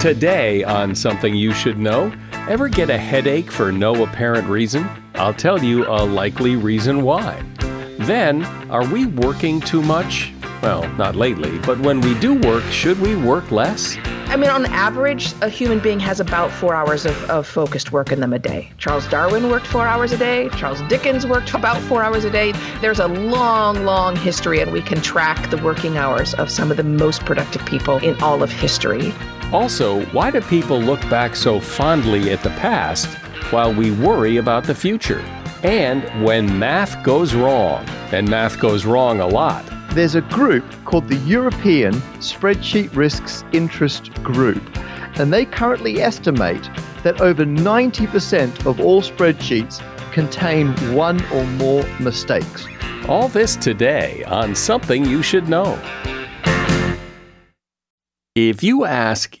Today on Something You Should Know, ever get a headache for no apparent reason? I'll tell you a likely reason why. Then, are we working too much? Well, not lately, but when we do work, should we work less? I mean, on average, a human being has about 4 hours of focused work in them a day. Charles Darwin worked 4 hours a day. Charles Dickens worked about 4 hours a day. There's a long, long history, and we can track the working hours of some of the most productive people in all of history. Also, why do people look back so fondly at the past while we worry about the future? And when math goes wrong, and math goes wrong a lot. There's a group called the European Spreadsheet Risks Interest Group, and they currently estimate that over 90% of all spreadsheets contain one or more mistakes. All this today on Something You Should Know. If you ask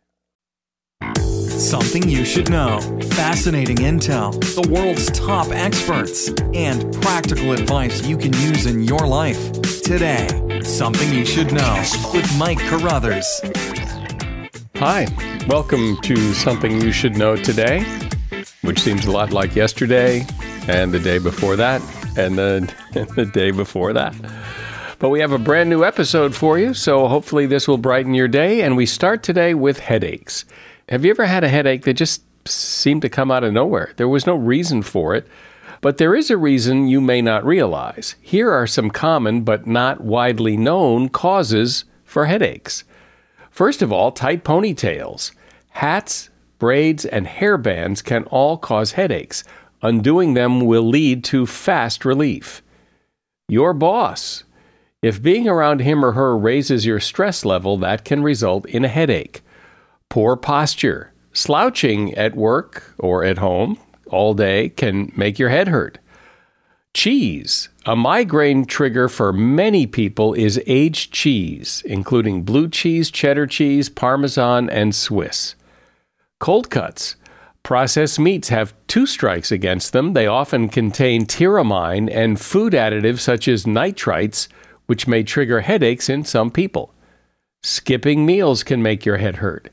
Something you should know. Fascinating intel, the world's top experts, and practical advice you can use in your life. Today, Something You Should Know with Mike Carruthers. Hi, welcome to Something You Should Know Today, which seems a lot like yesterday, and the day before that, and the day before that. But we have a brand new episode for you, so hopefully this will brighten your day. And we start today with headaches. Have you ever had a headache that just seemed to come out of nowhere? There was no reason for it, but there is a reason you may not realize. Here are some common but not widely known causes for headaches. First of all, tight ponytails. Hats, braids, and hairbands can all cause headaches. Undoing them will lead to fast relief. Your boss. If being around him or her raises your stress level, that can result in a headache. Poor posture. Slouching at work or at home all day can make your head hurt. Cheese. A migraine trigger for many people is aged cheese, including blue cheese, cheddar cheese, Parmesan, and Swiss. Cold cuts. Processed meats have two strikes against them. They often contain tyramine and food additives such as nitrites, which may trigger headaches in some people. Skipping meals can make your head hurt.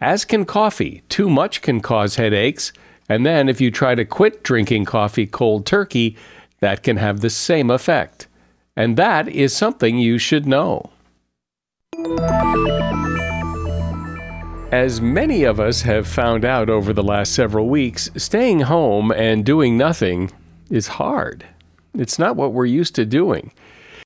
As can coffee. Too much can cause headaches. And then if you try to quit drinking coffee cold turkey, that can have the same effect. And that is something you should know. As many of us have found out over the last several weeks, staying home and doing nothing is hard. It's not what we're used to doing.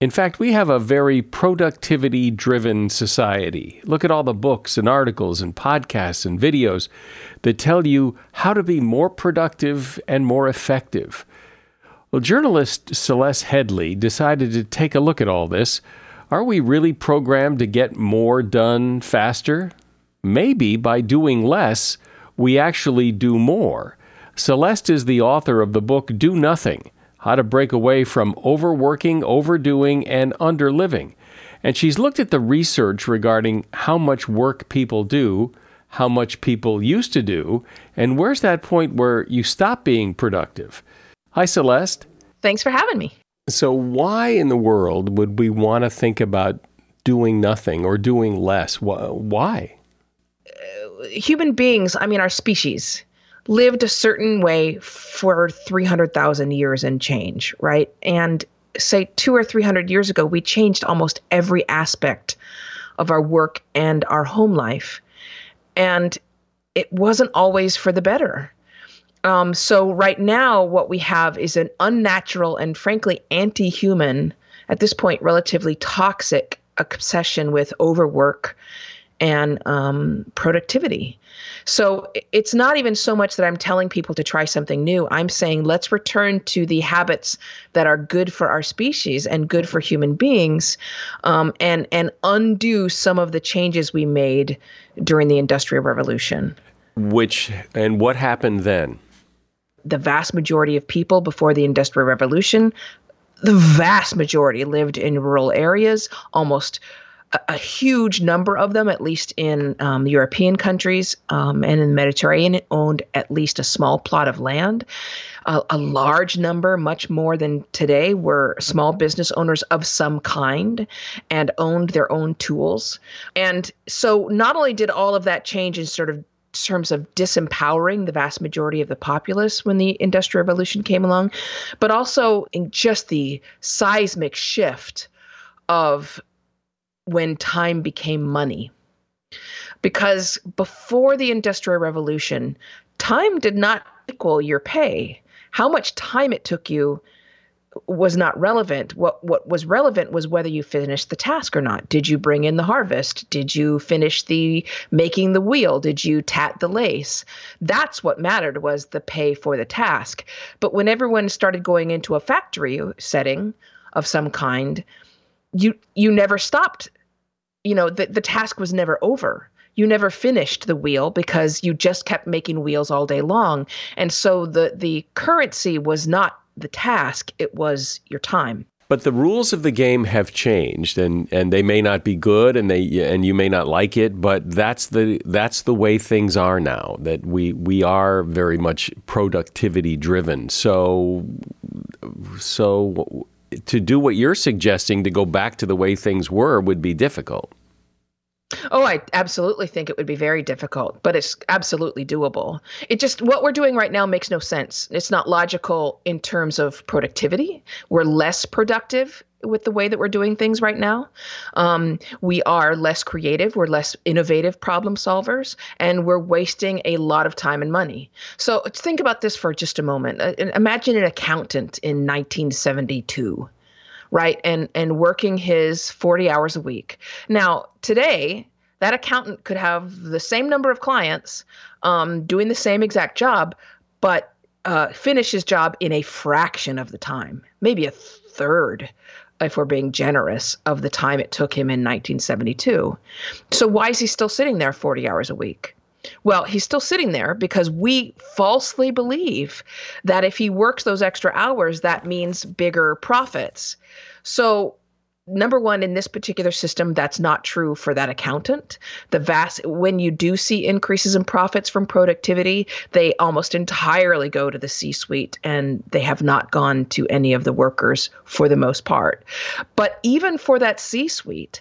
In fact, we have a very productivity-driven society. Look at all the books and articles and podcasts and videos that tell you how to be more productive and more effective. Well, journalist Celeste Headlee decided to take a look at all this. Are we really programmed to get more done faster? Maybe by doing less, we actually do more. Celeste is the author of the book Do Nothing: How to Break Away from Overworking, Overdoing, and Underliving. And she's looked at the research regarding how much work people do, how much people used to do, and where's that point where you stop being productive? Hi, Celeste. Thanks for having me. So why in the world would we want to think about doing nothing or doing less? Why? Human beings, I mean, our species lived a certain way for 300,000 years and change, right? And say 200 or 300 years ago, we changed almost every aspect of our work and our home life. And it wasn't always for the better. So right now, what we have is an unnatural and frankly anti-human, at this point, relatively toxic obsession with overwork and productivity. So it's not even so much that I'm telling people to try something new. I'm saying let's return to the habits that are good for our species and good for human beings, and undo some of the changes we made during the Industrial Revolution. And what happened then? The vast majority of people before the Industrial Revolution, the vast majority lived in rural areas, almost a huge number of them, at least in European countries and in the Mediterranean, owned at least a small plot of land. A large number, much more than today, were small business owners of some kind and owned their own tools. And so not only did all of that change in sort of terms of disempowering the vast majority of the populace when the Industrial Revolution came along, but also in just the seismic shift of when time became money. Because before the Industrial Revolution, time did not equal your pay. How much time it took you was not relevant. What was relevant was whether you finished the task or not. Did you bring in the harvest? Did you finish making the wheel? Did you tat the lace? That's what mattered, was the pay for the task. But when everyone started going into a factory setting of some kind, you never stopped. You know, the task was never over. You never finished the wheel because you just kept making wheels all day long. And so the currency was not the task, it was your time. But the rules of the game have changed, and they may not be good, and you may not like it, but that's the way things are now, that we are very much productivity driven. So to do what you're suggesting, to go back to the way things were, would be difficult. Oh, I absolutely think it would be very difficult, but it's absolutely doable. It just, what we're doing right now makes no sense. It's not logical in terms of productivity. We're less productive with the way that we're doing things right now. We are less creative, we're less innovative problem solvers, and we're wasting a lot of time and money. So think about this for just a moment. Imagine an accountant in 1972. Right, and working his 40 hours a week. Now, today, that accountant could have the same number of clients doing the same exact job, but finish his job in a fraction of the time, maybe a third, if we're being generous, of the time it took him in 1972. So why is he still sitting there 40 hours a week? Well, he's still sitting there because we falsely believe that if he works those extra hours, that means bigger profits. So, number one, in this particular system, that's not true for that accountant. When you do see increases in profits from productivity, they almost entirely go to the C-suite, and they have not gone to any of the workers for the most part. But even for that C-suite,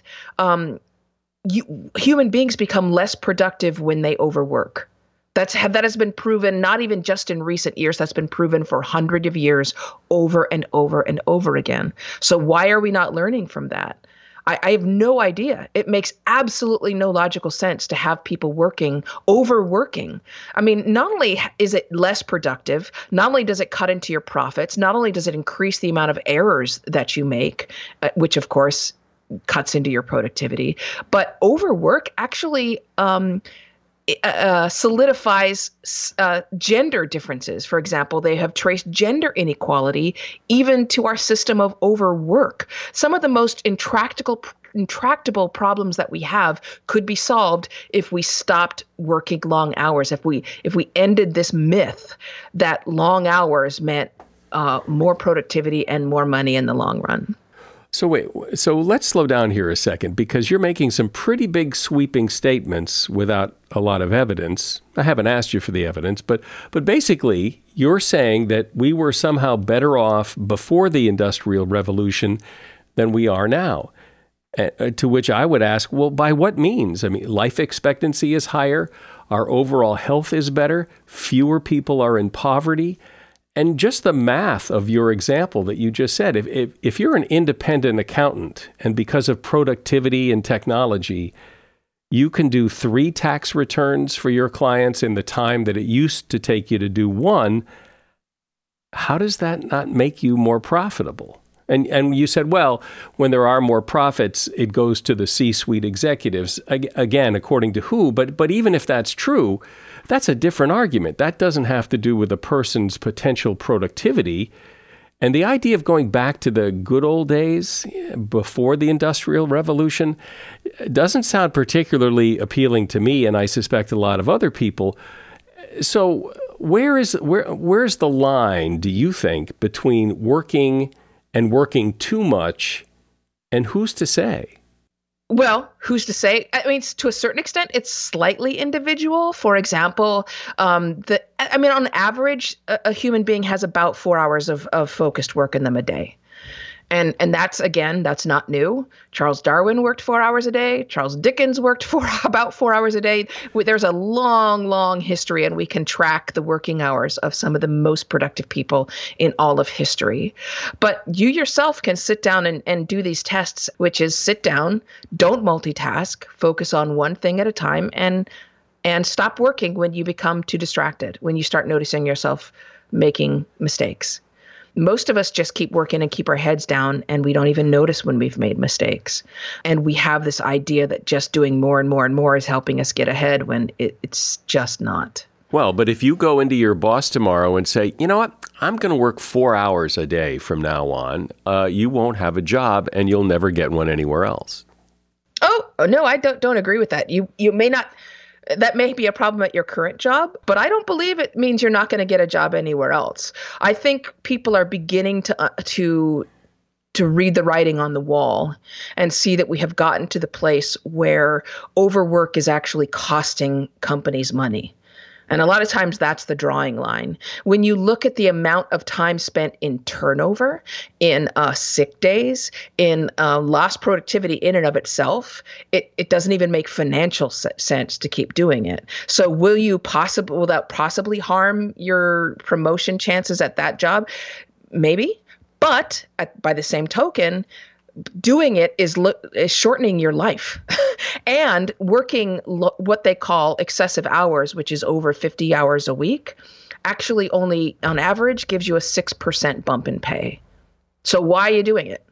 human beings become less productive when they overwork. That has been proven, not even just in recent years, that's been proven for hundreds of years over and over and over again. So why are we not learning from that? I have no idea. It makes absolutely no logical sense to have people overworking. I mean, not only is it less productive, not only does it cut into your profits, not only does it increase the amount of errors that you make, which of course cuts into your productivity, but overwork actually solidifies gender differences. For example, they have traced gender inequality even to our system of overwork. Some of the most intractable problems that we have could be solved if we stopped working long hours, if we ended this myth that long hours meant more productivity and more money in the long run. So let's slow down here a second, because you're making some pretty big sweeping statements without a lot of evidence. I haven't asked you for the evidence, but basically you're saying that we were somehow better off before the Industrial Revolution than we are now. To which I would ask, well, by what means? I mean, life expectancy is higher, our overall health is better, fewer people are in poverty. And just the math of your example that you just said, if you're an independent accountant and because of productivity and technology, you can do 3 tax returns for your clients in the time that it used to take you to do one, how does that not make you more profitable? And you said, well, when there are more profits, it goes to the C-suite executives. Again, according to who? But even if that's true, that's a different argument. That doesn't have to do with a person's potential productivity. And the idea of going back to the good old days before the Industrial Revolution doesn't sound particularly appealing to me, and I suspect a lot of other people. So where's the line, do you think, between working and working too much, and who's to say? Well, who's to say? I mean, to a certain extent, it's slightly individual. For example, on average, a human being has about 4 hours of focused work in them a day. And that's not new. Charles Darwin worked 4 hours a day. Charles Dickens worked about 4 hours a day. There's a long, long history, and we can track the working hours of some of the most productive people in all of history. But you yourself can sit down and do these tests, which is sit down, don't multitask, focus on one thing at a time, and stop working when you become too distracted, when you start noticing yourself making mistakes. Most of us just keep working and keep our heads down, and we don't even notice when we've made mistakes. And we have this idea that just doing more and more and more is helping us get ahead when it's just not. Well, but if you go into your boss tomorrow and say, you know what, I'm going to work 4 hours a day from now on, you won't have a job and you'll never get one anywhere else. Oh, no, I don't agree with that. You may not. That may be a problem at your current job, but I don't believe it means you're not going to get a job anywhere else. I think people are beginning to read the writing on the wall and see that we have gotten to the place where overwork is actually costing companies money. And a lot of times that's the drawing line. When you look at the amount of time spent in turnover, in sick days, in lost productivity in and of itself, it doesn't even make financial sense to keep doing it. So will that possibly harm your promotion chances at that job? Maybe. But by the same token, doing it is shortening your life and working what they call excessive hours, which is over 50 hours a week, actually only on average gives you a 6% bump in pay. So why are you doing it?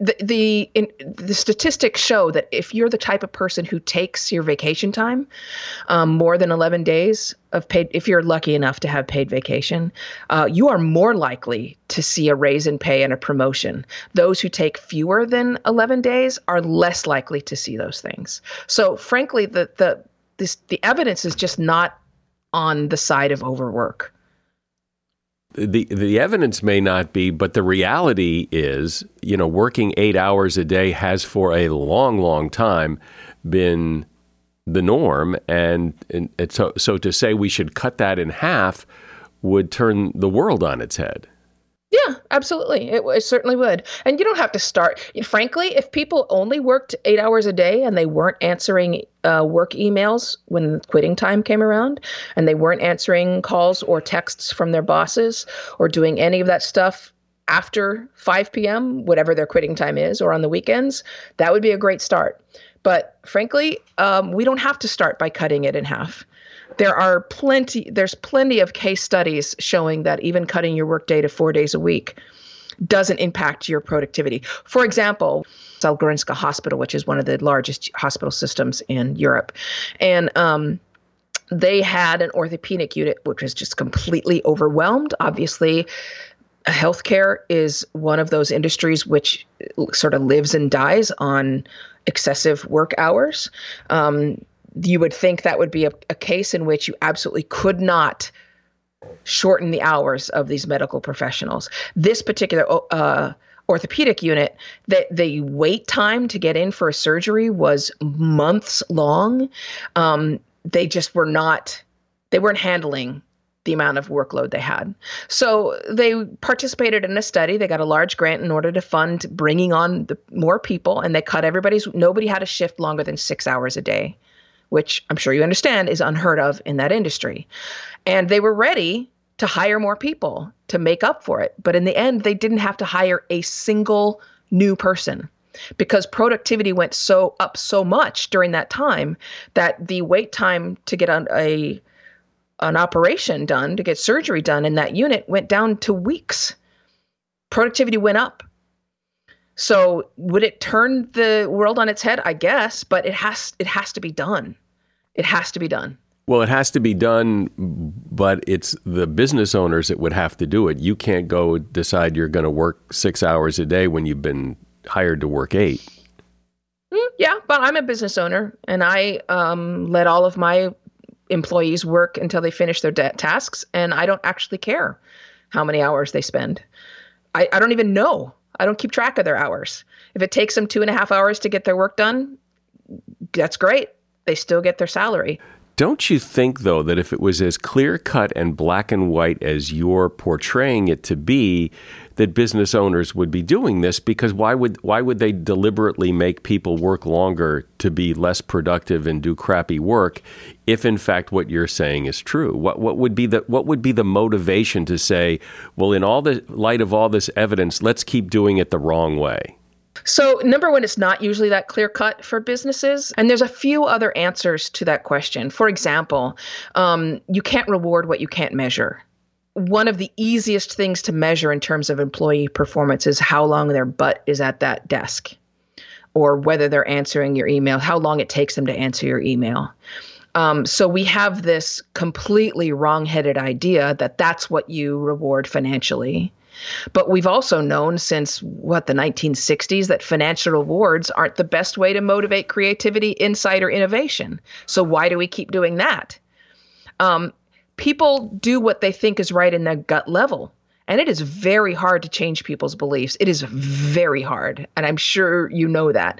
The statistics show that if you're the type of person who takes your vacation time, more than 11 days of paid, if you're lucky enough to have paid vacation, you are more likely to see a raise in pay and a promotion. Those who take fewer than 11 days are less likely to see those things. So frankly, the evidence is just not on the side of overwork. The evidence may not be, but the reality is, you know, working 8 hours a day has for a long, long time been the norm. And so to say we should cut that in half would turn the world on its head. Yeah, absolutely. It certainly would. And you don't have to start. Frankly, if people only worked 8 hours a day and they weren't answering work emails when quitting time came around and they weren't answering calls or texts from their bosses or doing any of that stuff after 5 p.m., whatever their quitting time is, or on the weekends, that would be a great start. But frankly, we don't have to start by cutting it in half. There's plenty of case studies showing that even cutting your workday to 4 days a week doesn't impact your productivity. For example, Salgrinska Hospital, which is one of the largest hospital systems in Europe. And they had an orthopedic unit, which was just completely overwhelmed. Obviously, healthcare is one of those industries which sort of lives and dies on excessive work hours. You would think that would be a case in which you absolutely could not shorten the hours of these medical professionals. This particular orthopedic unit, the wait time to get in for a surgery was months long. They weren't handling the amount of workload they had. So they participated in a study. They got a large grant in order to fund bringing on more people, and they cut nobody had a shift longer than 6 hours a day, which I'm sure you understand is unheard of in that industry. And they were ready to hire more people to make up for it. But in the end, they didn't have to hire a single new person, because productivity went up so much during that time that the wait time to get an operation done, to get surgery done in that unit, went down to weeks. Productivity went up. So would it turn the world on its head? I guess, but it has to be done. It has to be done. Well, it has to be done, but it's the business owners that would have to do it. You can't go decide you're going to work 6 hours a day when you've been hired to work 8. Yeah, but I'm a business owner, and I let all of my employees work until they finish their tasks, and I don't actually care how many hours they spend. I don't even know. I don't keep track of their hours. If it takes them 2.5 hours to get their work done, that's great. They still get their salary. Don't you think, though, that if it was as clear-cut and black and white as you're portraying it to be, that business owners would be doing this? Because why would they deliberately make people work longer to be less productive and do crappy work if, in fact, what you're saying is true? What would be the motivation to say, well, in all the light of all this evidence, let's keep doing it the wrong way? So, number one, it's not usually that clear-cut for businesses. And there's a few other answers to that question. For example, you can't reward what you can't measure. One of the easiest things to measure in terms of employee performance is how long their butt is at that desk, or whether they're answering your email, how long it takes them to answer your email. So we have this completely wrong-headed idea that that's what you reward financially. But we've also known since, the 1960s, that financial rewards aren't the best way to motivate creativity, insight, or innovation. So why do we keep doing that? People do what they think is right in their gut level. And it is very hard to change people's beliefs. It is very hard. And I'm sure you know that.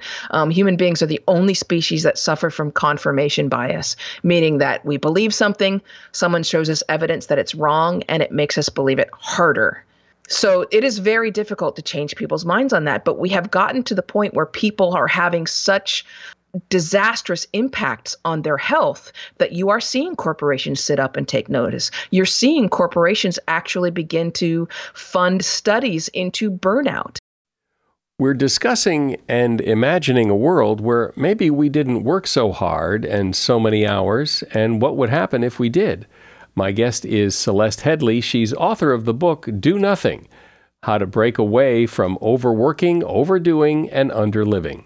Human beings are the only species that suffer from confirmation bias, meaning that we believe something, someone shows us evidence that it's wrong, and it makes us believe it harder. So it is very difficult to change people's minds on that. But we have gotten to the point where people are having such disastrous impacts on their health that you are seeing corporations sit up and take notice. You're seeing corporations actually begin to fund studies into burnout. We're discussing and imagining a world where maybe we didn't work so hard and so many hours, and what would happen if we did. My guest is Celeste Headlee. She's author of the book, Do Nothing: How to Break Away from Overworking, Overdoing, and Underliving.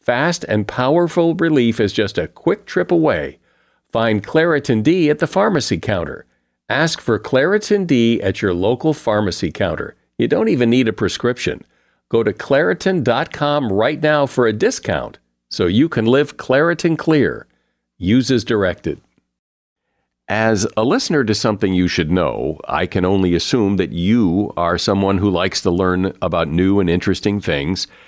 Fast and powerful relief is just a quick trip away. Find Claritin-D at the pharmacy counter. Ask for Claritin-D at your local pharmacy counter. You don't even need a prescription. Go to Claritin.com right now for a discount, so you can live Claritin Clear. Use as directed. As a listener to Something You Should Know, I can only assume that you are someone who likes to learn about new and interesting things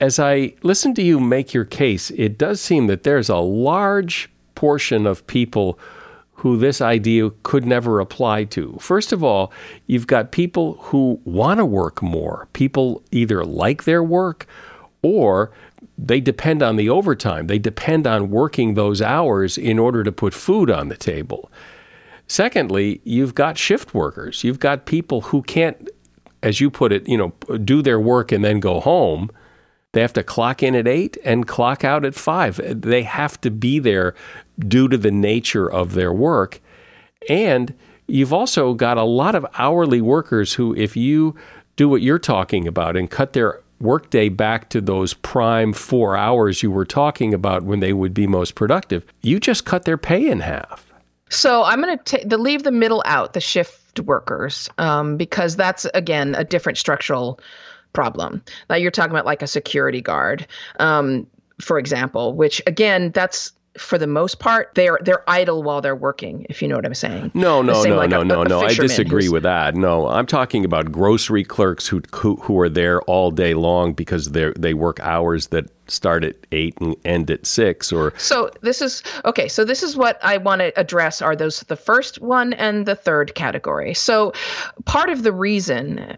as I listen to you make your case, it does seem that there's a large portion of people who this idea could never apply to. First of all, you've got people who want to work more. People either like their work or they depend on the overtime. They depend on working those hours in order to put food on the table. Secondly, you've got shift workers. You've got people who can't, as you put it, do their work and then go home. They have to clock in at 8 and clock out at 5. They have to be there due to the nature of their work. And you've also got a lot of hourly workers who, if you do what you're talking about and cut their workday back to those prime 4 hours you were talking about when they would be most productive, you just cut their pay in half. So I'm going to leave the middle out, the shift workers, because that's, again, a different structural problem. Now you're talking about like a security guard, for example, which, again, that's for the most part, they're idle while they're working, if you know what I'm saying. No. I disagree with that. No, I'm talking about grocery clerks who are there all day long because they work hours that start at 8 and end at 6 or... So this is what I want to address are those the first one and the third category. So part of the reason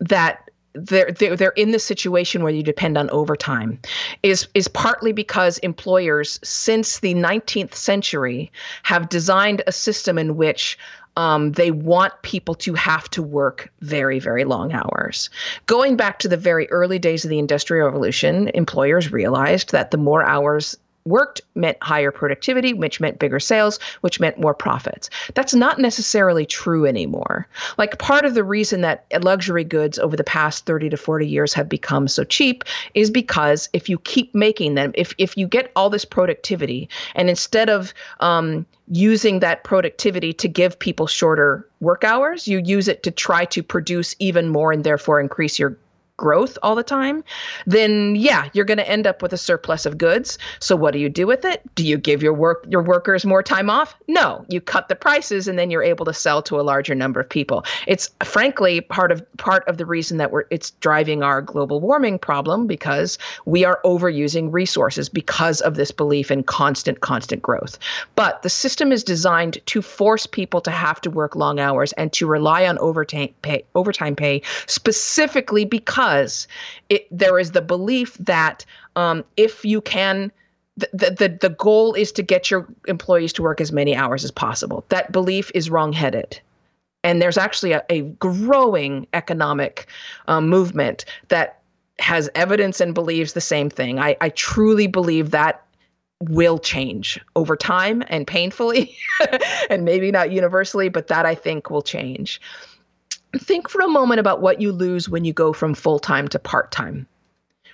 that they're in the situation where you depend on overtime is partly because employers since the 19th century have designed a system in which they want people to have to work very, very long hours. Going back to the very early days of the Industrial Revolution, employers realized that the more hours worked meant higher productivity, which meant bigger sales, which meant more profits. That's not necessarily true anymore. Like part of the reason that luxury goods over the past 30 to 40 years have become so cheap is because if you keep making them, if you get all this productivity and instead of using that productivity to give people shorter work hours, you use it to try to produce even more and therefore increase your growth all the time, then yeah, you're going to end up with a surplus of goods. So what do you do with it? Do you give your workers more time off? No, you cut the prices and then you're able to sell to a larger number of people. It's frankly part of the reason that it's driving our global warming problem because we are overusing resources because of this belief in constant growth. But the system is designed to force people to have to work long hours and to rely on overtime pay specifically because there is the belief that if you can, the goal is to get your employees to work as many hours as possible. That belief is wrongheaded. And there's actually a growing economic movement that has evidence and believes the same thing. I truly believe that will change over time and painfully, and maybe not universally, but that I think will change. Think for a moment about what you lose when you go from full-time to part-time,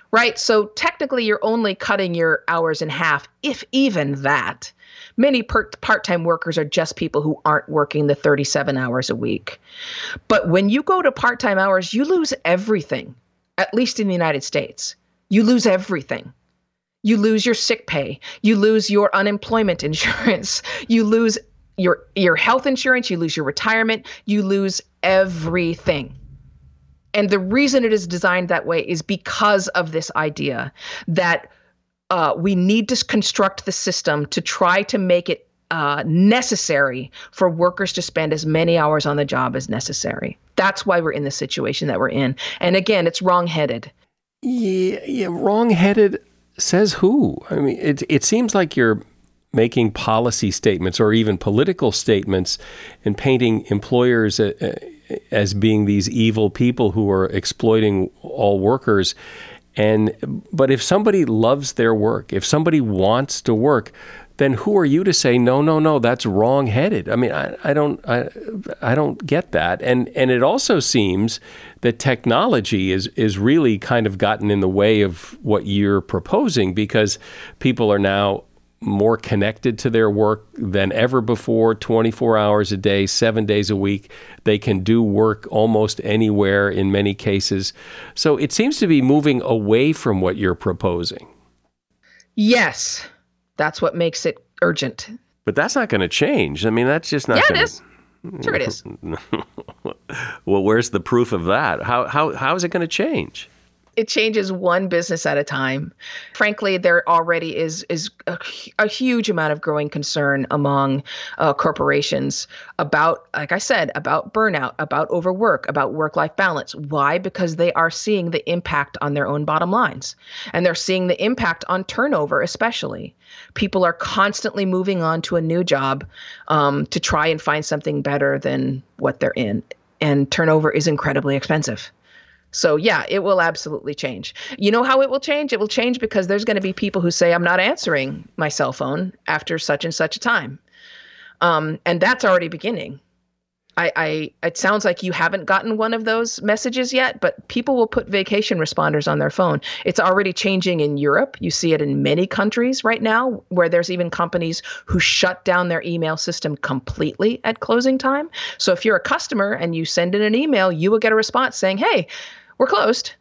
right? So technically, you're only cutting your hours in half, if even that. Many part-time workers are just people who aren't working the 37 hours a week. But when you go to part-time hours, you lose everything, at least in the United States. You lose everything. You lose your sick pay. You lose your unemployment insurance. You lose your health insurance, you lose your retirement, you lose everything. And the reason it is designed that way is because of this idea that we need to construct the system to try to make it necessary for workers to spend as many hours on the job as necessary. That's why we're in the situation that we're in. And again, it's wrongheaded. Yeah, wrongheaded says who? I mean, it seems like you're making policy statements or even political statements and painting employers as being these evil people who are exploiting all workers. But if somebody loves their work, if somebody wants to work, then who are you to say, no, that's wrong-headed? I mean, I don't get that. And it also seems that technology is really kind of gotten in the way of what you're proposing, because people are now more connected to their work than ever before, 24 hours a day, 7 days a week. They can do work almost anywhere in many cases. So it seems to be moving away from what you're proposing. Yes. That's what makes it urgent. But that's not going to change. I mean, that's just not going to... Yeah, it is. Sure it is. Well, where's the proof of that? How is it going to change? It changes one business at a time. Frankly, there already is a huge amount of growing concern among corporations about, like I said, about burnout, about overwork, about work-life balance. Why? Because they are seeing the impact on their own bottom lines. And they're seeing the impact on turnover, especially. People are constantly moving on to a new job to try and find something better than what they're in. And turnover is incredibly expensive. So yeah, it will absolutely change. You know how it will change? It will change because there's going to be people who say, I'm not answering my cell phone after such and such a time. And that's already beginning. It sounds like you haven't gotten one of those messages yet, but people will put vacation responders on their phone. It's already changing in Europe. You see it in many countries right now, where there's even companies who shut down their email system completely at closing time. So if you're a customer and you send in an email, you will get a response saying, hey, we're closed.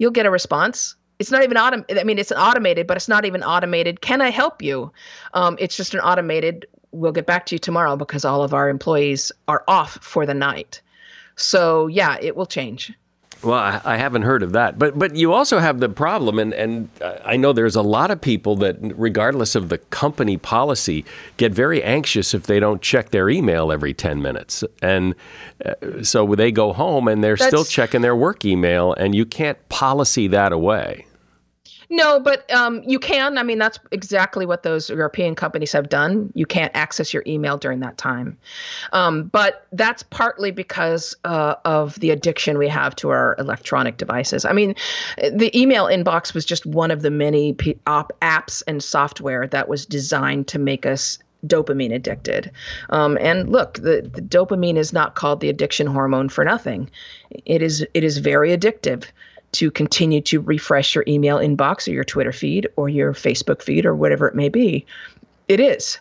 You'll get a response. It's not even automated. I mean, it's automated, but it's not even automated. Can I help you? It's just an automated, we'll get back to you tomorrow because all of our employees are off for the night. So yeah, it will change. Well, I haven't heard of that. But you also have the problem, and I know there's a lot of people that, regardless of the company policy, get very anxious if they don't check their email every 10 minutes. And so they go home and they're still checking their work email, and you can't policy that away. No, but you can. I mean, that's exactly what those European companies have done. You can't access your email during that time. But that's partly because of the addiction we have to our electronic devices. I mean, the email inbox was just one of the many apps and software that was designed to make us dopamine addicted. And look, the dopamine is not called the addiction hormone for nothing. It is very addictive to continue to refresh your email inbox or your Twitter feed or your Facebook feed or whatever it may be. It is.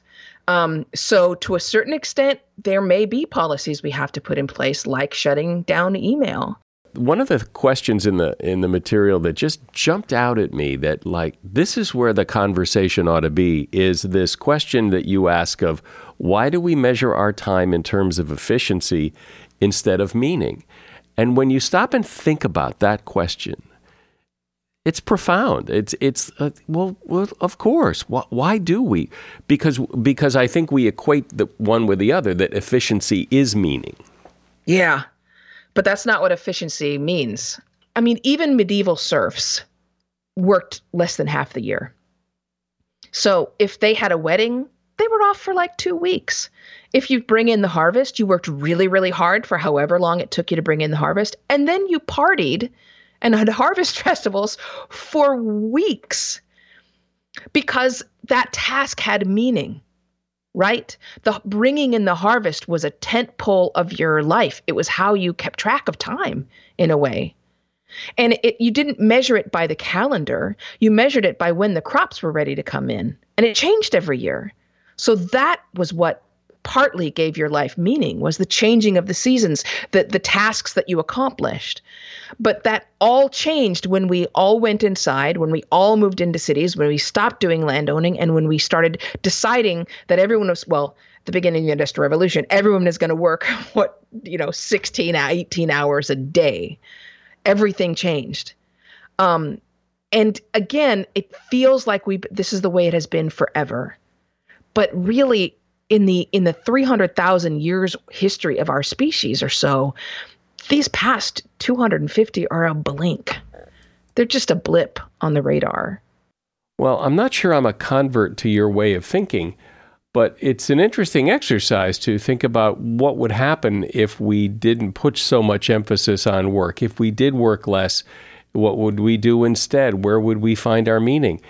So to a certain extent, there may be policies we have to put in place, like shutting down email. One of the questions in the material that just jumped out at me that, like, this is where the conversation ought to be, is this question that you ask of, why do we measure our time in terms of efficiency instead of meaning? And when you stop and think about that question, it's profound. Well, of course. Why do we? Because I think we equate the one with the other, that efficiency is meaning. Yeah, but that's not what efficiency means. I mean, even medieval serfs worked less than half the year. So if they had a wedding, they were off for like 2 weeks. If you bring in the harvest, you worked really, really hard for however long it took you to bring in the harvest. And then you partied and had harvest festivals for weeks because that task had meaning, right? The bringing in the harvest was a tentpole of your life. It was how you kept track of time in a way. And you didn't measure it by the calendar. You measured it by when the crops were ready to come in. And it changed every year. So that was what partly gave your life meaning, was the changing of the seasons, the tasks that you accomplished. But that all changed when we all went inside, when we all moved into cities, when we stopped doing landowning, and when we started deciding that everyone was, well, at the beginning of the Industrial Revolution, everyone is going to work, 16, 18 hours a day. Everything changed. And again, it feels like this is the way it has been forever. But really, in the 300,000 years history of our species or so, these past 250 are a blink. They're just a blip on the radar. Well, I'm not sure I'm a convert to your way of thinking, but it's an interesting exercise to think about what would happen if we didn't put so much emphasis on work. If we did work less, what would we do instead? Where would we find our meaning?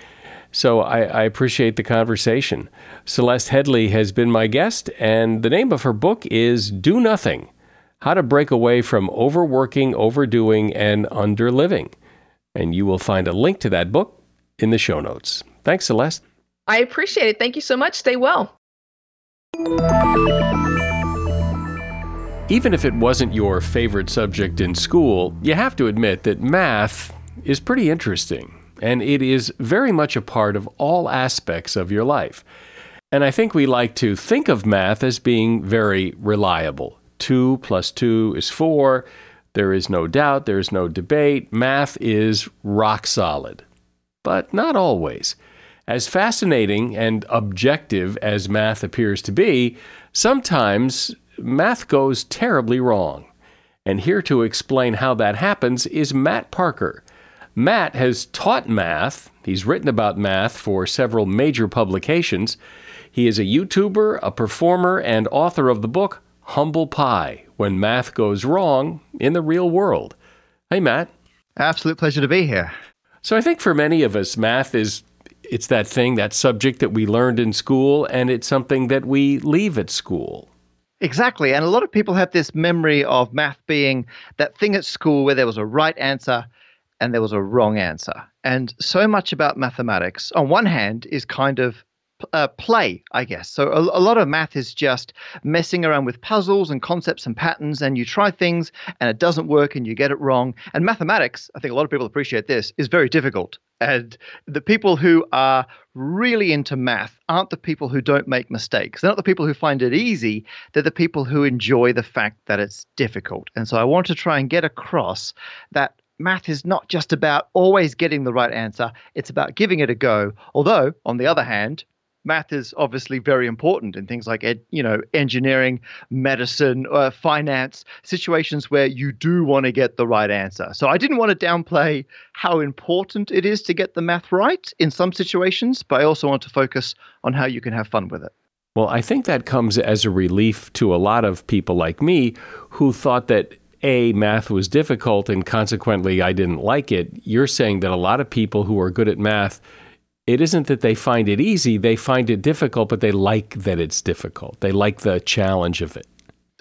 So I appreciate the conversation. Celeste Headlee has been my guest, and the name of her book is Do Nothing: How to Break Away from Overworking, Overdoing, and Underliving. And you will find a link to that book in the show notes. Thanks, Celeste. I appreciate it. Thank you so much. Stay well. Even if it wasn't your favorite subject in school, you have to admit that math is pretty interesting, and it is very much a part of all aspects of your life. And I think we like to think of math as being very reliable. 2 + 2 is 4. There is no doubt, there is no debate. Math is rock solid, but not always. As fascinating and objective as math appears to be, sometimes math goes terribly wrong. And here to explain how that happens is Matt Parker. Matt has taught math. He's written about math for several major publications. He is a YouTuber, a performer, and author of the book, Humble Pi: When Math Goes Wrong in the Real World. Hey, Matt. Absolute pleasure to be here. So I think for many of us, math is, it's that thing, that subject that we learned in school, and it's something that we leave at school. Exactly. And a lot of people have this memory of math being that thing at school where there was a right answer and there was a wrong answer. And so much about mathematics, on one hand, is kind of play, I guess. So a lot of math is just messing around with puzzles and concepts and patterns, and you try things and it doesn't work and you get it wrong. And mathematics, I think a lot of people appreciate this, is very difficult. And the people who are really into math aren't the people who don't make mistakes. They're not the people who find it easy. They're the people who enjoy the fact that it's difficult. And so I want to try and get across that math is not just about always getting the right answer. It's about giving it a go. Although, on the other hand, math is obviously very important in things like engineering, medicine, finance, situations where you do want to get the right answer. So I didn't want to downplay how important it is to get the math right in some situations, but I also want to focus on how you can have fun with it. Well, I think that comes as a relief to a lot of people like me who thought that, A, math was difficult and consequently I didn't like it. You're saying that a lot of people who are good at math, it isn't that they find it easy, they find it difficult, but they like that it's difficult. They like the challenge of it.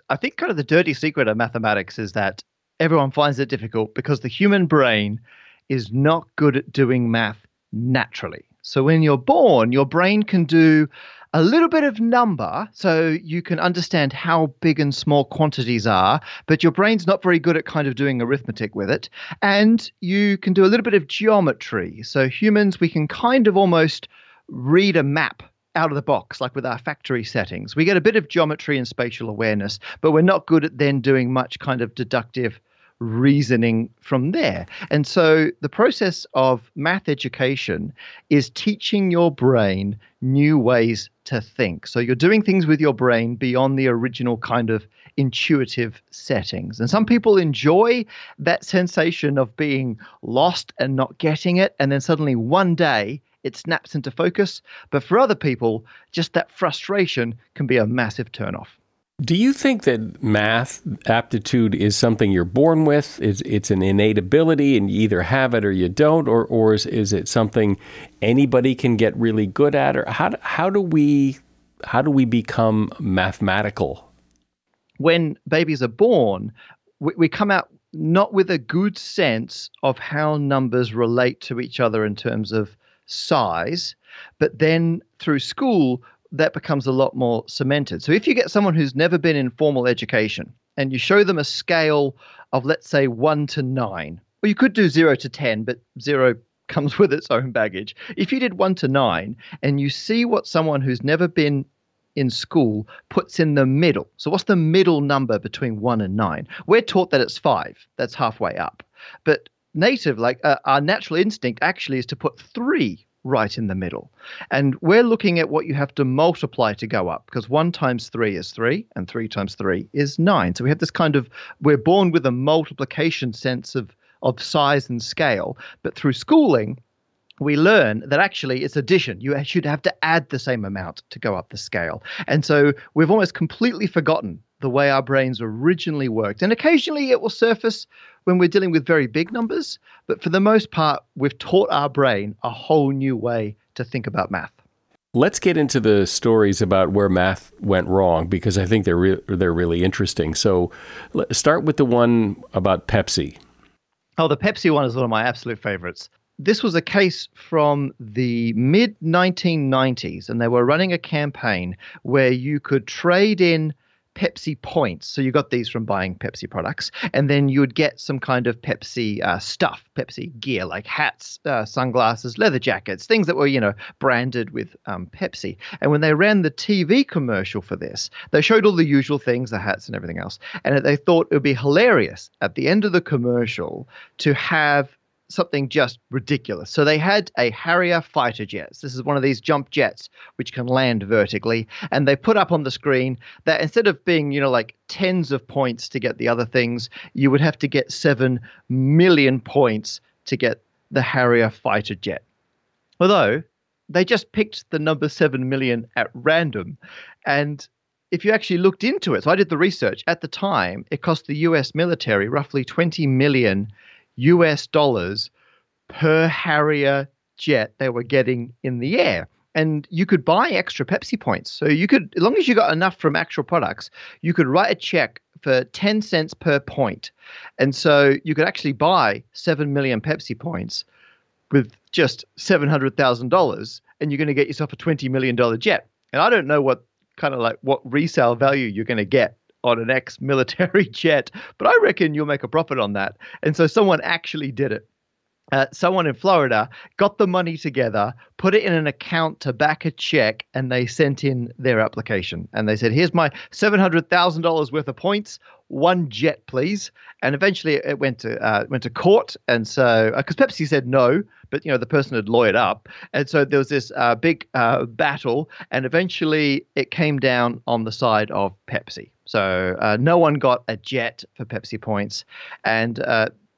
I think kind of the dirty secret of mathematics is that everyone finds it difficult because the human brain is not good at doing math naturally. So when you're born, your brain can do a little bit of number, so you can understand how big and small quantities are, but your brain's not very good at kind of doing arithmetic with it. And you can do a little bit of geometry. So humans, we can kind of almost read a map out of the box, like with our factory settings. We get a bit of geometry and spatial awareness, but we're not good at then doing much kind of deductive reasoning from there. And so the process of math education is teaching your brain new ways to think. So you're doing things with your brain beyond the original kind of intuitive settings. And some people enjoy that sensation of being lost and not getting it. And then suddenly one day it snaps into focus. But for other people, just that frustration can be a massive turnoff. Do you think that math aptitude is something you're born with? It's an innate ability and you either have it or you don't, or is it something anybody can get really good at? Or how do we become mathematical? When babies are born, we come out not with a good sense of how numbers relate to each other in terms of size, but then through school, that becomes a lot more cemented. So if you get someone who's never been in formal education and you show them a scale of, let's say, 1 to 9, or you could do 0 to 10, but 0 comes with its own baggage. If you did 1 to 9 and you see what someone who's never been in school puts in the middle. So what's the middle number between 1 and 9? We're taught that it's 5. That's halfway up. But native, like our natural instinct actually is to put 3 right in the middle. And we're looking at what you have to multiply to go up, because 1 times 3 is 3 and 3 times 3 is 9. So we have this kind of, we're born with a multiplication sense of size and scale, but through schooling, we learn that actually it's addition. You should have to add the same amount to go up the scale. And so we've almost completely forgotten the way our brains originally worked. And occasionally it will surface when we're dealing with very big numbers. But for the most part, we've taught our brain a whole new way to think about math. Let's get into the stories about where math went wrong, because I think they're really interesting. So start with the one about Pepsi. Oh, the Pepsi one is one of my absolute favorites. This was a case from the mid-1990s, and they were running a campaign where you could trade in Pepsi points. So you got these from buying Pepsi products, and then you would get some kind of Pepsi stuff, Pepsi gear, like hats, sunglasses, leather jackets, things that were, you know, branded with Pepsi. And when they ran the TV commercial for this, they showed all the usual things, the hats and everything else. And they thought it would be hilarious at the end of the commercial to have something just ridiculous. So they had a Harrier fighter jets. This is one of these jump jets which can land vertically. And they put up on the screen that instead of being, you know, like tens of points to get the other things, you would have to get 7 million points to get the Harrier fighter jet. Although they just picked the number 7 million at random. And if you actually looked into it, so I did the research at the time, it cost the US military roughly 20 million US dollars per Harrier jet they were getting in the air. And you could buy extra Pepsi points. So you could, as long as you got enough from actual products, you could write a check for 10 cents per point. And so you could actually buy 7 million Pepsi points with just $700,000, and you're going to get yourself a $20 million jet. And I don't know what kind of like what resale value you're going to get on an ex-military jet, but I reckon you'll make a profit on that. And so someone actually did it. Someone in Florida got the money together, put it in an account to back a check, and they sent in their application. And they said, here's my $700,000 worth of points, 1 jet, please. And eventually it went to court. And so, because Pepsi said no, but, you know, the person had lawyered up. And so there was this big battle, and eventually it came down on the side of Pepsi. So no one got a jet for Pepsi points. And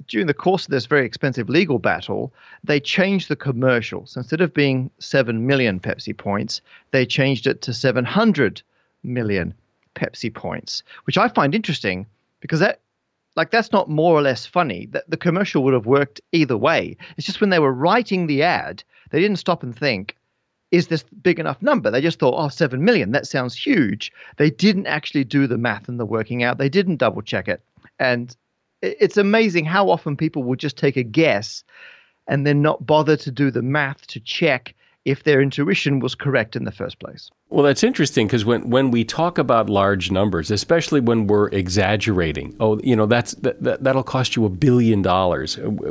during the course of this very expensive legal battle, they changed the commercial. So instead of being 7 million Pepsi points, they changed it to 700 million Pepsi points, which I find interesting because that's not more or less funny. That the commercial would have worked either way. It's just when they were writing the ad, they didn't stop and think, is this big enough number? They just thought, 7 million, that sounds huge. They didn't actually do the math and the working out. They didn't double check it. And it's amazing how often people will just take a guess and then not bother to do the math to check if their intuition was correct in the first place. Well, that's interesting, because when we talk about large numbers, especially when we're exaggerating, that'll cost you $1 billion.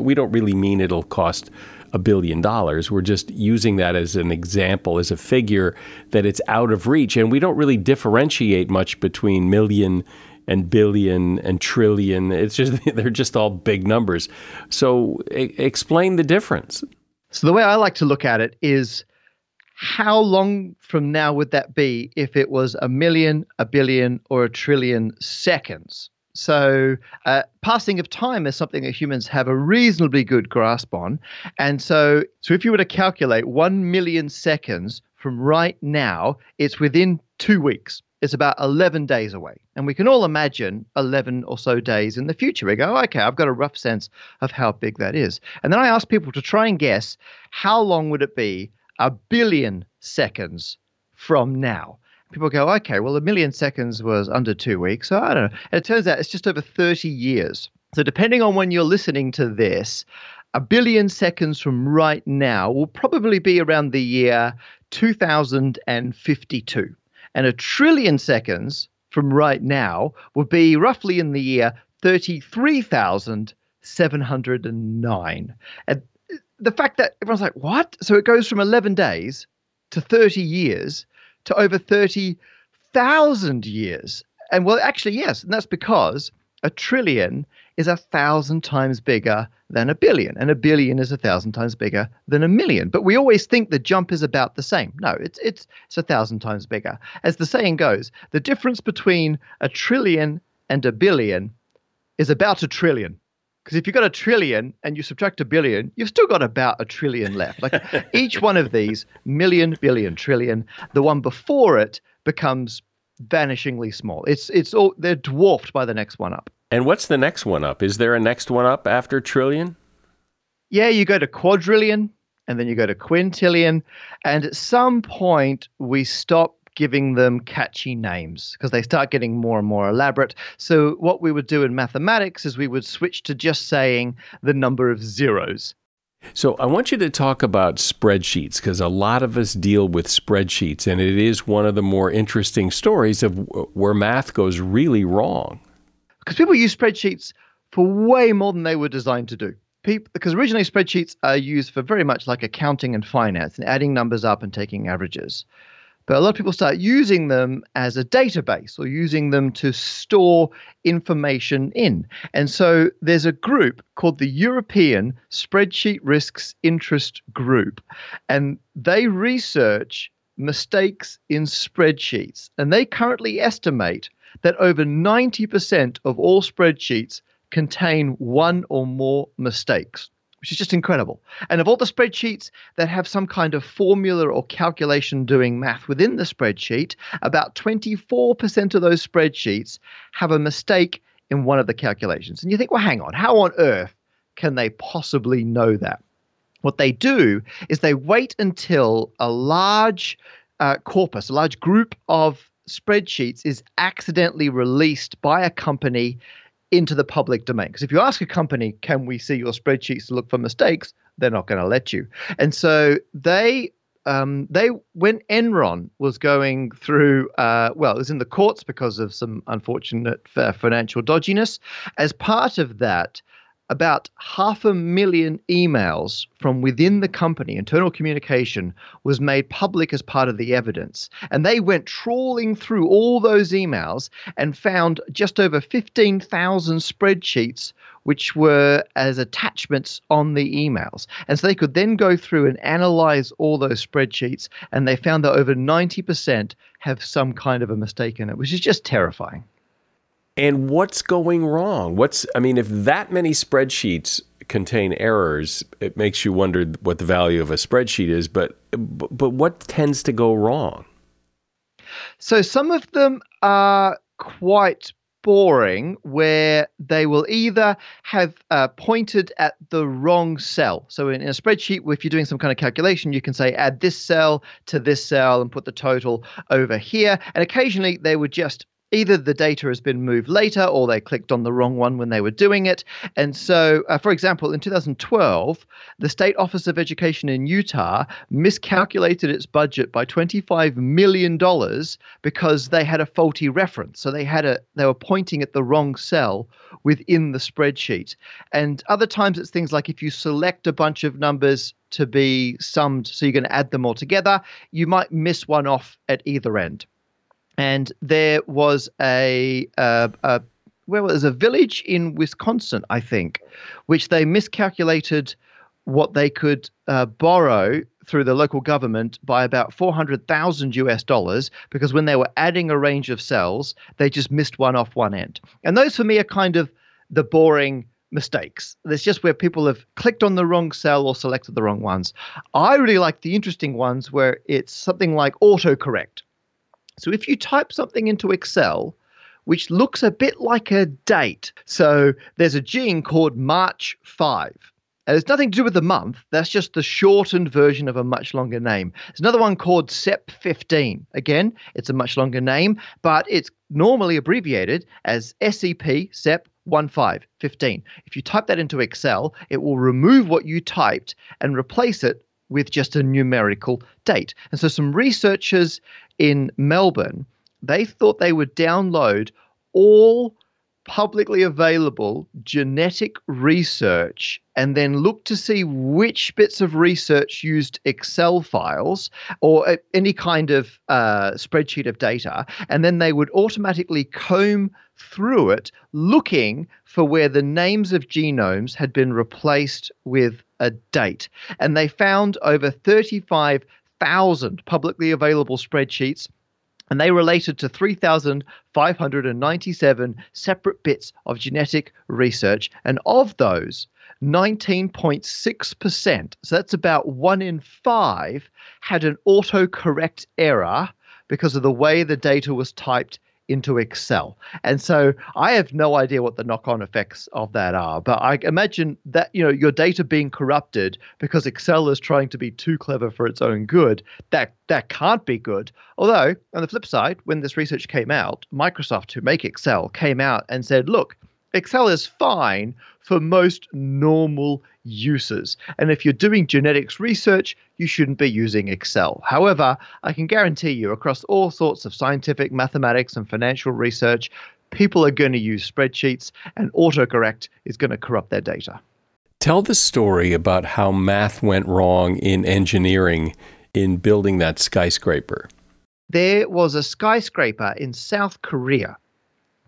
We don't really mean it'll cost $1 billion. We're just using that as an example, as a figure that it's out of reach. And we don't really differentiate much between million and billion and trillion. It's just, they're just all big numbers. So explain the difference. So the way I like to look at it is, how long from now would that be if it was a million, a billion, or a trillion seconds? So passing of time is something that humans have a reasonably good grasp on. And so if you were to calculate 1 million seconds from right now, it's within 2 weeks. It's about 11 days away. And we can all imagine 11 or so days in the future. We go, okay, I've got a rough sense of how big that is. And then I ask people to try and guess, how long would it be 1 billion seconds from now? People go, okay, well, 1 million seconds was under 2 weeks. So I don't know. And it turns out it's just over 30 years. So depending on when you're listening to this, 1 billion seconds from right now will probably be around the year 2052. And a trillion seconds from right now would be roughly in the year 33,709. And the fact that everyone's like, what? So it goes from 11 days to 30 years to over 30,000 years. And well, actually, yes. And that's because a trillion is 1,000 times bigger than 1 billion. And 1 billion is 1,000 times bigger than 1 million. But we always think the jump is about the same. No, it's 1,000 times bigger. As the saying goes, the difference between a trillion and 1 billion is about 1 trillion. Because if you've got 1 trillion and you subtract 1 billion, you've still got about 1 trillion left. Like each one of these, million, billion, trillion, the one before it becomes vanishingly small. It's all, they're dwarfed by the next one up. And what's the next one up? Is there a next one up after trillion? Yeah, you go to quadrillion. and then you go to quintillion. And at some point, we stop giving them catchy names because they start getting more and more elaborate. So what we would do in mathematics is we would switch to just saying the number of zeros. So I want you to talk about spreadsheets, because a lot of us deal with spreadsheets, and it is one of the more interesting stories of where math goes really wrong. Because people use spreadsheets for way more than they were designed to do. Because originally spreadsheets are used for very much like accounting and finance and adding numbers up and taking averages. But a lot of people start using them as a database or using them to store information in. And so there's a group called the European Spreadsheet Risks Interest Group, and they research mistakes in spreadsheets. And they currently estimate that over 90% of all spreadsheets contain one or more mistakes, which is just incredible. And of all the spreadsheets that have some kind of formula or calculation doing math within the spreadsheet, about 24% of those spreadsheets have a mistake in one of the calculations. And you think, well, hang on, how on earth can they possibly know that? What they do is they wait until a large corpus, a large group of spreadsheets is accidentally released by a company into the public domain. Because if you ask a company, can we see your spreadsheets to look for mistakes, they're not going to let you. And so they when Enron was going through, it was in the courts because of some unfortunate financial dodginess. As part of that, about 500,000 emails from within the company, internal communication, was made public as part of the evidence. And they went trawling through all those emails and found just over 15,000 spreadsheets which were as attachments on the emails. And so they could then go through and analyze all those spreadsheets, and they found that over 90% have some kind of a mistake in it, which is just terrifying. And what's going wrong? If that many spreadsheets contain errors, it makes you wonder what the value of a spreadsheet is, but what tends to go wrong? So some of them are quite boring, where they will either have pointed at the wrong cell. So in a spreadsheet, if you're doing some kind of calculation, you can say add this cell to this cell and put the total over here. And occasionally they would just either the data has been moved later or they clicked on the wrong one when they were doing it. And so, for example, in 2012, the State Office of Education in Utah miscalculated its budget by $25 million because they had a faulty reference. So they were pointing at the wrong cell within the spreadsheet. And other times it's things like if you select a bunch of numbers to be summed, so you're going to add them all together, you might miss one off at either end. And there was a village in Wisconsin, I think, which they miscalculated what they could borrow through the local government by about $400,000 because when they were adding a range of cells, they just missed one off one end. And those for me are kind of the boring mistakes. That's just where people have clicked on the wrong cell or selected the wrong ones. I really like the interesting ones where it's something like autocorrect. So if you type something into Excel, which looks a bit like a date, so there's a gene called March 5. And it's nothing to do with the month. That's just the shortened version of a much longer name. There's another one called SEP 15. Again, it's a much longer name, but it's normally abbreviated as SEP 15. If you type that into Excel, it will remove what you typed and replace it with just a numerical date. And so some researchers in Melbourne, they thought they would download all publicly available genetic research and then look to see which bits of research used Excel files or any kind of spreadsheet of data. And then they would automatically comb through it, looking for where the names of genomes had been replaced with a date. And they found over 35,000 publicly available spreadsheets, and they related to 3,597 separate bits of genetic research. And of those, 19.6%, so that's about 1 in 5, had an autocorrect error because of the way the data was typed into Excel. And so I have no idea what the knock-on effects of that are, but I imagine that, you know, your data being corrupted because Excel is trying to be too clever for its own good, that can't be good. Although, on the flip side, when this research came out, Microsoft, who make Excel, came out and said, look, Excel is fine for most normal users. And if you're doing genetics research, you shouldn't be using Excel. However, I can guarantee you across all sorts of scientific, mathematics, and financial research, people are going to use spreadsheets, and autocorrect is going to corrupt their data. Tell the story about how math went wrong in engineering in building that skyscraper. There was a skyscraper in South Korea.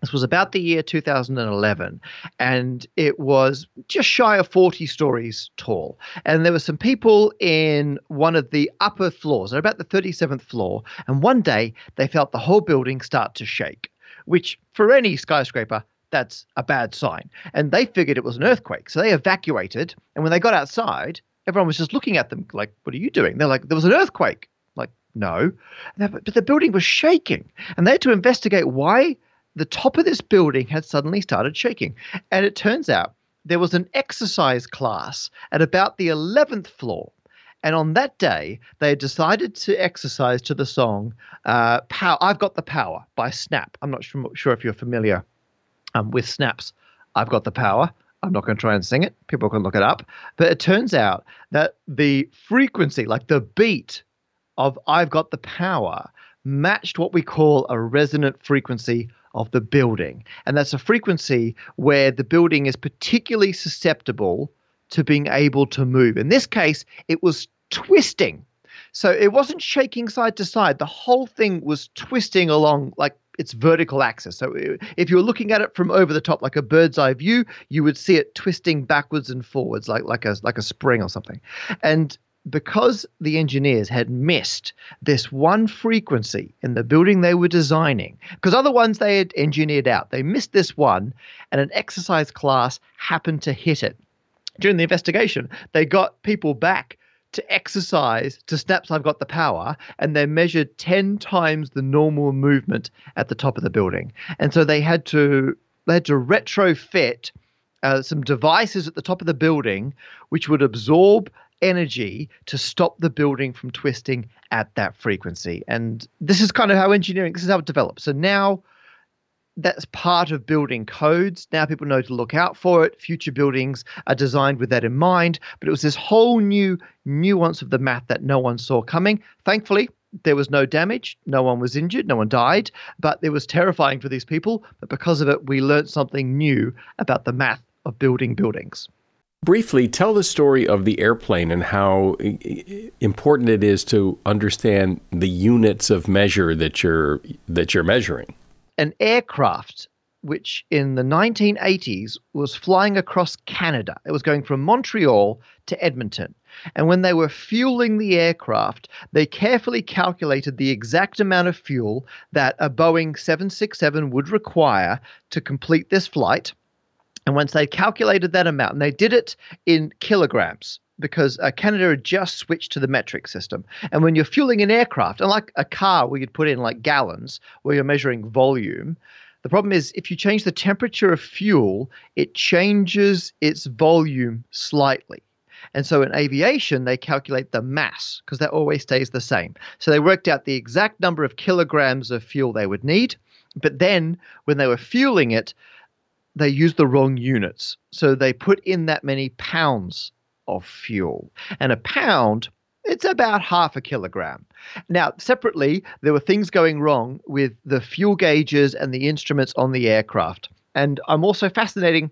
This was about the year 2011, and it was just shy of 40 stories tall. And there were some people in one of the upper floors, about the 37th floor, and one day they felt the whole building start to shake, which for any skyscraper, that's a bad sign. And they figured it was an earthquake, so they evacuated, and when they got outside, everyone was just looking at them like, what are you doing? They're like, there was an earthquake. Like, no. But the building was shaking, and they had to investigate why the top of this building had suddenly started shaking. And it turns out there was an exercise class at about the 11th floor. And on that day, they decided to exercise to the song I've Got the Power by Snap. I'm not sure if you're familiar with Snap's I've Got the Power. I'm not going to try and sing it. People can look it up. But it turns out that the frequency, like the beat of I've Got the Power, matched what we call a resonant frequency of the building. And that's a frequency where the building is particularly susceptible to being able to move. In this case, it was twisting. So it wasn't shaking side to side. The whole thing was twisting along like its vertical axis. So if you were looking at it from over the top, like a bird's eye view, you would see it twisting backwards and forwards like a spring or something. And because the engineers had missed this one frequency in the building they were designing, because other ones they had engineered out, they missed this one, and an exercise class happened to hit it. During the investigation, they got people back to exercise to Snap's I've Got the Power, and they measured 10 times the normal movement at the top of the building. And so they had to retrofit some devices at the top of the building which would absorb energy to stop the building from twisting at that frequency. And this is how it develops. So now that's part of building codes. Now people know to look out for it. Future buildings are designed with that in mind. But it was this whole new nuance of the math that no one saw coming. Thankfully, there was no damage. No one was injured. No one died. But it was terrifying for these people. But because of it, we learned something new about the math of building buildings. Briefly, tell the story of the airplane and how important it is to understand the units of measure that you're measuring. An aircraft which in the 1980s was flying across Canada. It was going from Montreal to Edmonton. And when they were fueling the aircraft, they carefully calculated the exact amount of fuel that a Boeing 767 would require to complete this flight. And once they calculated that amount, and they did it in kilograms because Canada had just switched to the metric system. And when you're fueling an aircraft, unlike a car where you'd put in like gallons, where you're measuring volume, the problem is if you change the temperature of fuel, it changes its volume slightly. And so in aviation, they calculate the mass because that always stays the same. So they worked out the exact number of kilograms of fuel they would need. But then when they were fueling it, they used the wrong units. So they put in that many pounds of fuel. And a pound, it's about half a kilogram. Now, separately, there were things going wrong with the fuel gauges and the instruments on the aircraft. And I'm also fascinated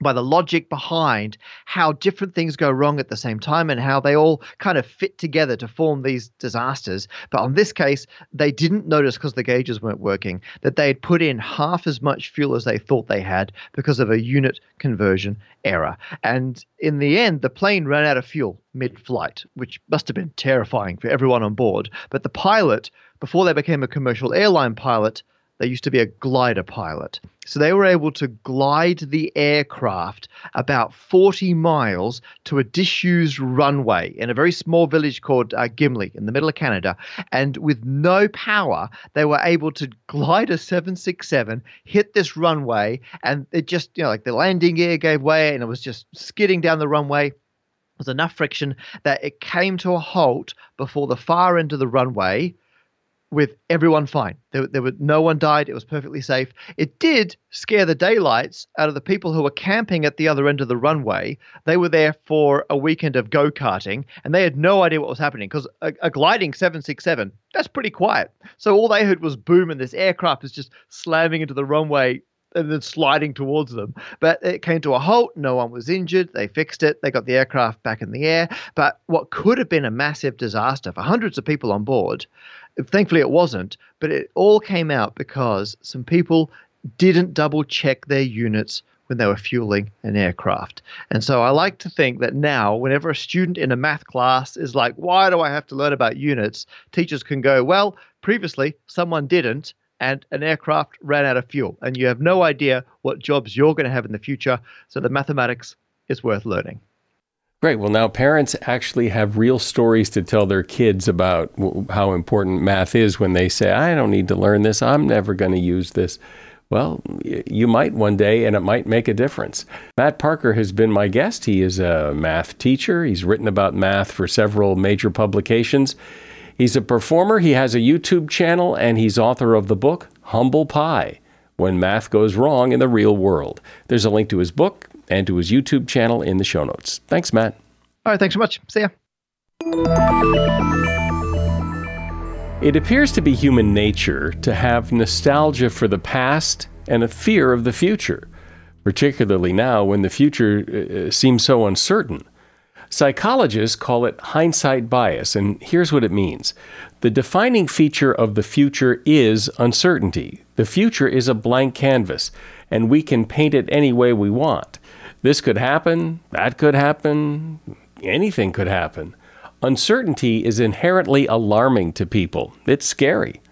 by the logic behind how different things go wrong at the same time and how they all kind of fit together to form these disasters. But on this case, they didn't notice because the gauges weren't working that they had put in half as much fuel as they thought they had because of a unit conversion error. And in the end, the plane ran out of fuel mid-flight, which must have been terrifying for everyone on board. But the pilot, before they became a commercial airline pilot, They used to be a glider pilot. So they were able to glide the aircraft about 40 miles to a disused runway in a very small village called Gimli in the middle of Canada. And with no power, they were able to glide a 767, hit this runway, and it just, you know, like the landing gear gave way and it was just skidding down the runway. There was enough friction that it came to a halt before the far end of the runway with everyone fine. No one died. It was perfectly safe. It did scare the daylights out of the people who were camping at the other end of the runway. They were there for a weekend of go-karting, and they had no idea what was happening because a gliding 767, that's pretty quiet. So all they heard was boom, and this aircraft is just slamming into the runway and then sliding towards them. But it came to a halt. No one was injured. They fixed it. They got the aircraft back in the air. But what could have been a massive disaster for hundreds of people on board, thankfully it wasn't, but it all came out because some people didn't double check their units when they were fueling an aircraft. And so I like to think that now, whenever a student in a math class is like, why do I have to learn about units? Teachers can go, well, previously someone didn't, and an aircraft ran out of fuel, and you have no idea what jobs you're going to have in the future. So the mathematics is worth learning. Great. Well, now parents actually have real stories to tell their kids about how important math is when they say, I don't need to learn this. I'm never going to use this. Well, you might one day, and it might make a difference. Matt Parker has been my guest. He is a math teacher. He's written about math for several major publications. He's a performer, he has a YouTube channel, and he's author of the book, Humble Pi: When Math Goes Wrong in the Real World. There's a link to his book and to his YouTube channel in the show notes. Thanks, Matt. All right, thanks so much. See ya. It appears to be human nature to have nostalgia for the past and a fear of the future, particularly now when the future seems so uncertain. Psychologists call it hindsight bias, and here's what it means. The defining feature of the future is uncertainty. The future is a blank canvas, and we can paint it any way we want. This could happen, that could happen, anything could happen. Uncertainty is inherently alarming to people. It's scary.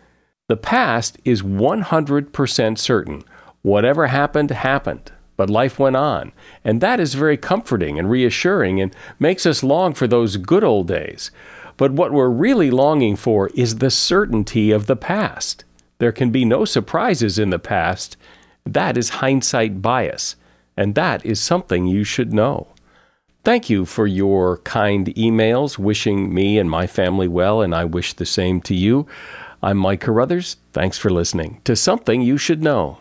The past is 100% certain. Whatever happened, happened. But life went on, and that is very comforting and reassuring and makes us long for those good old days. But what we're really longing for is the certainty of the past. There can be no surprises in the past. That is hindsight bias, and that is something you should know. Thank you for your kind emails wishing me and my family well, and I wish the same to you. I'm Mike Carruthers. Thanks for listening to Something You Should Know.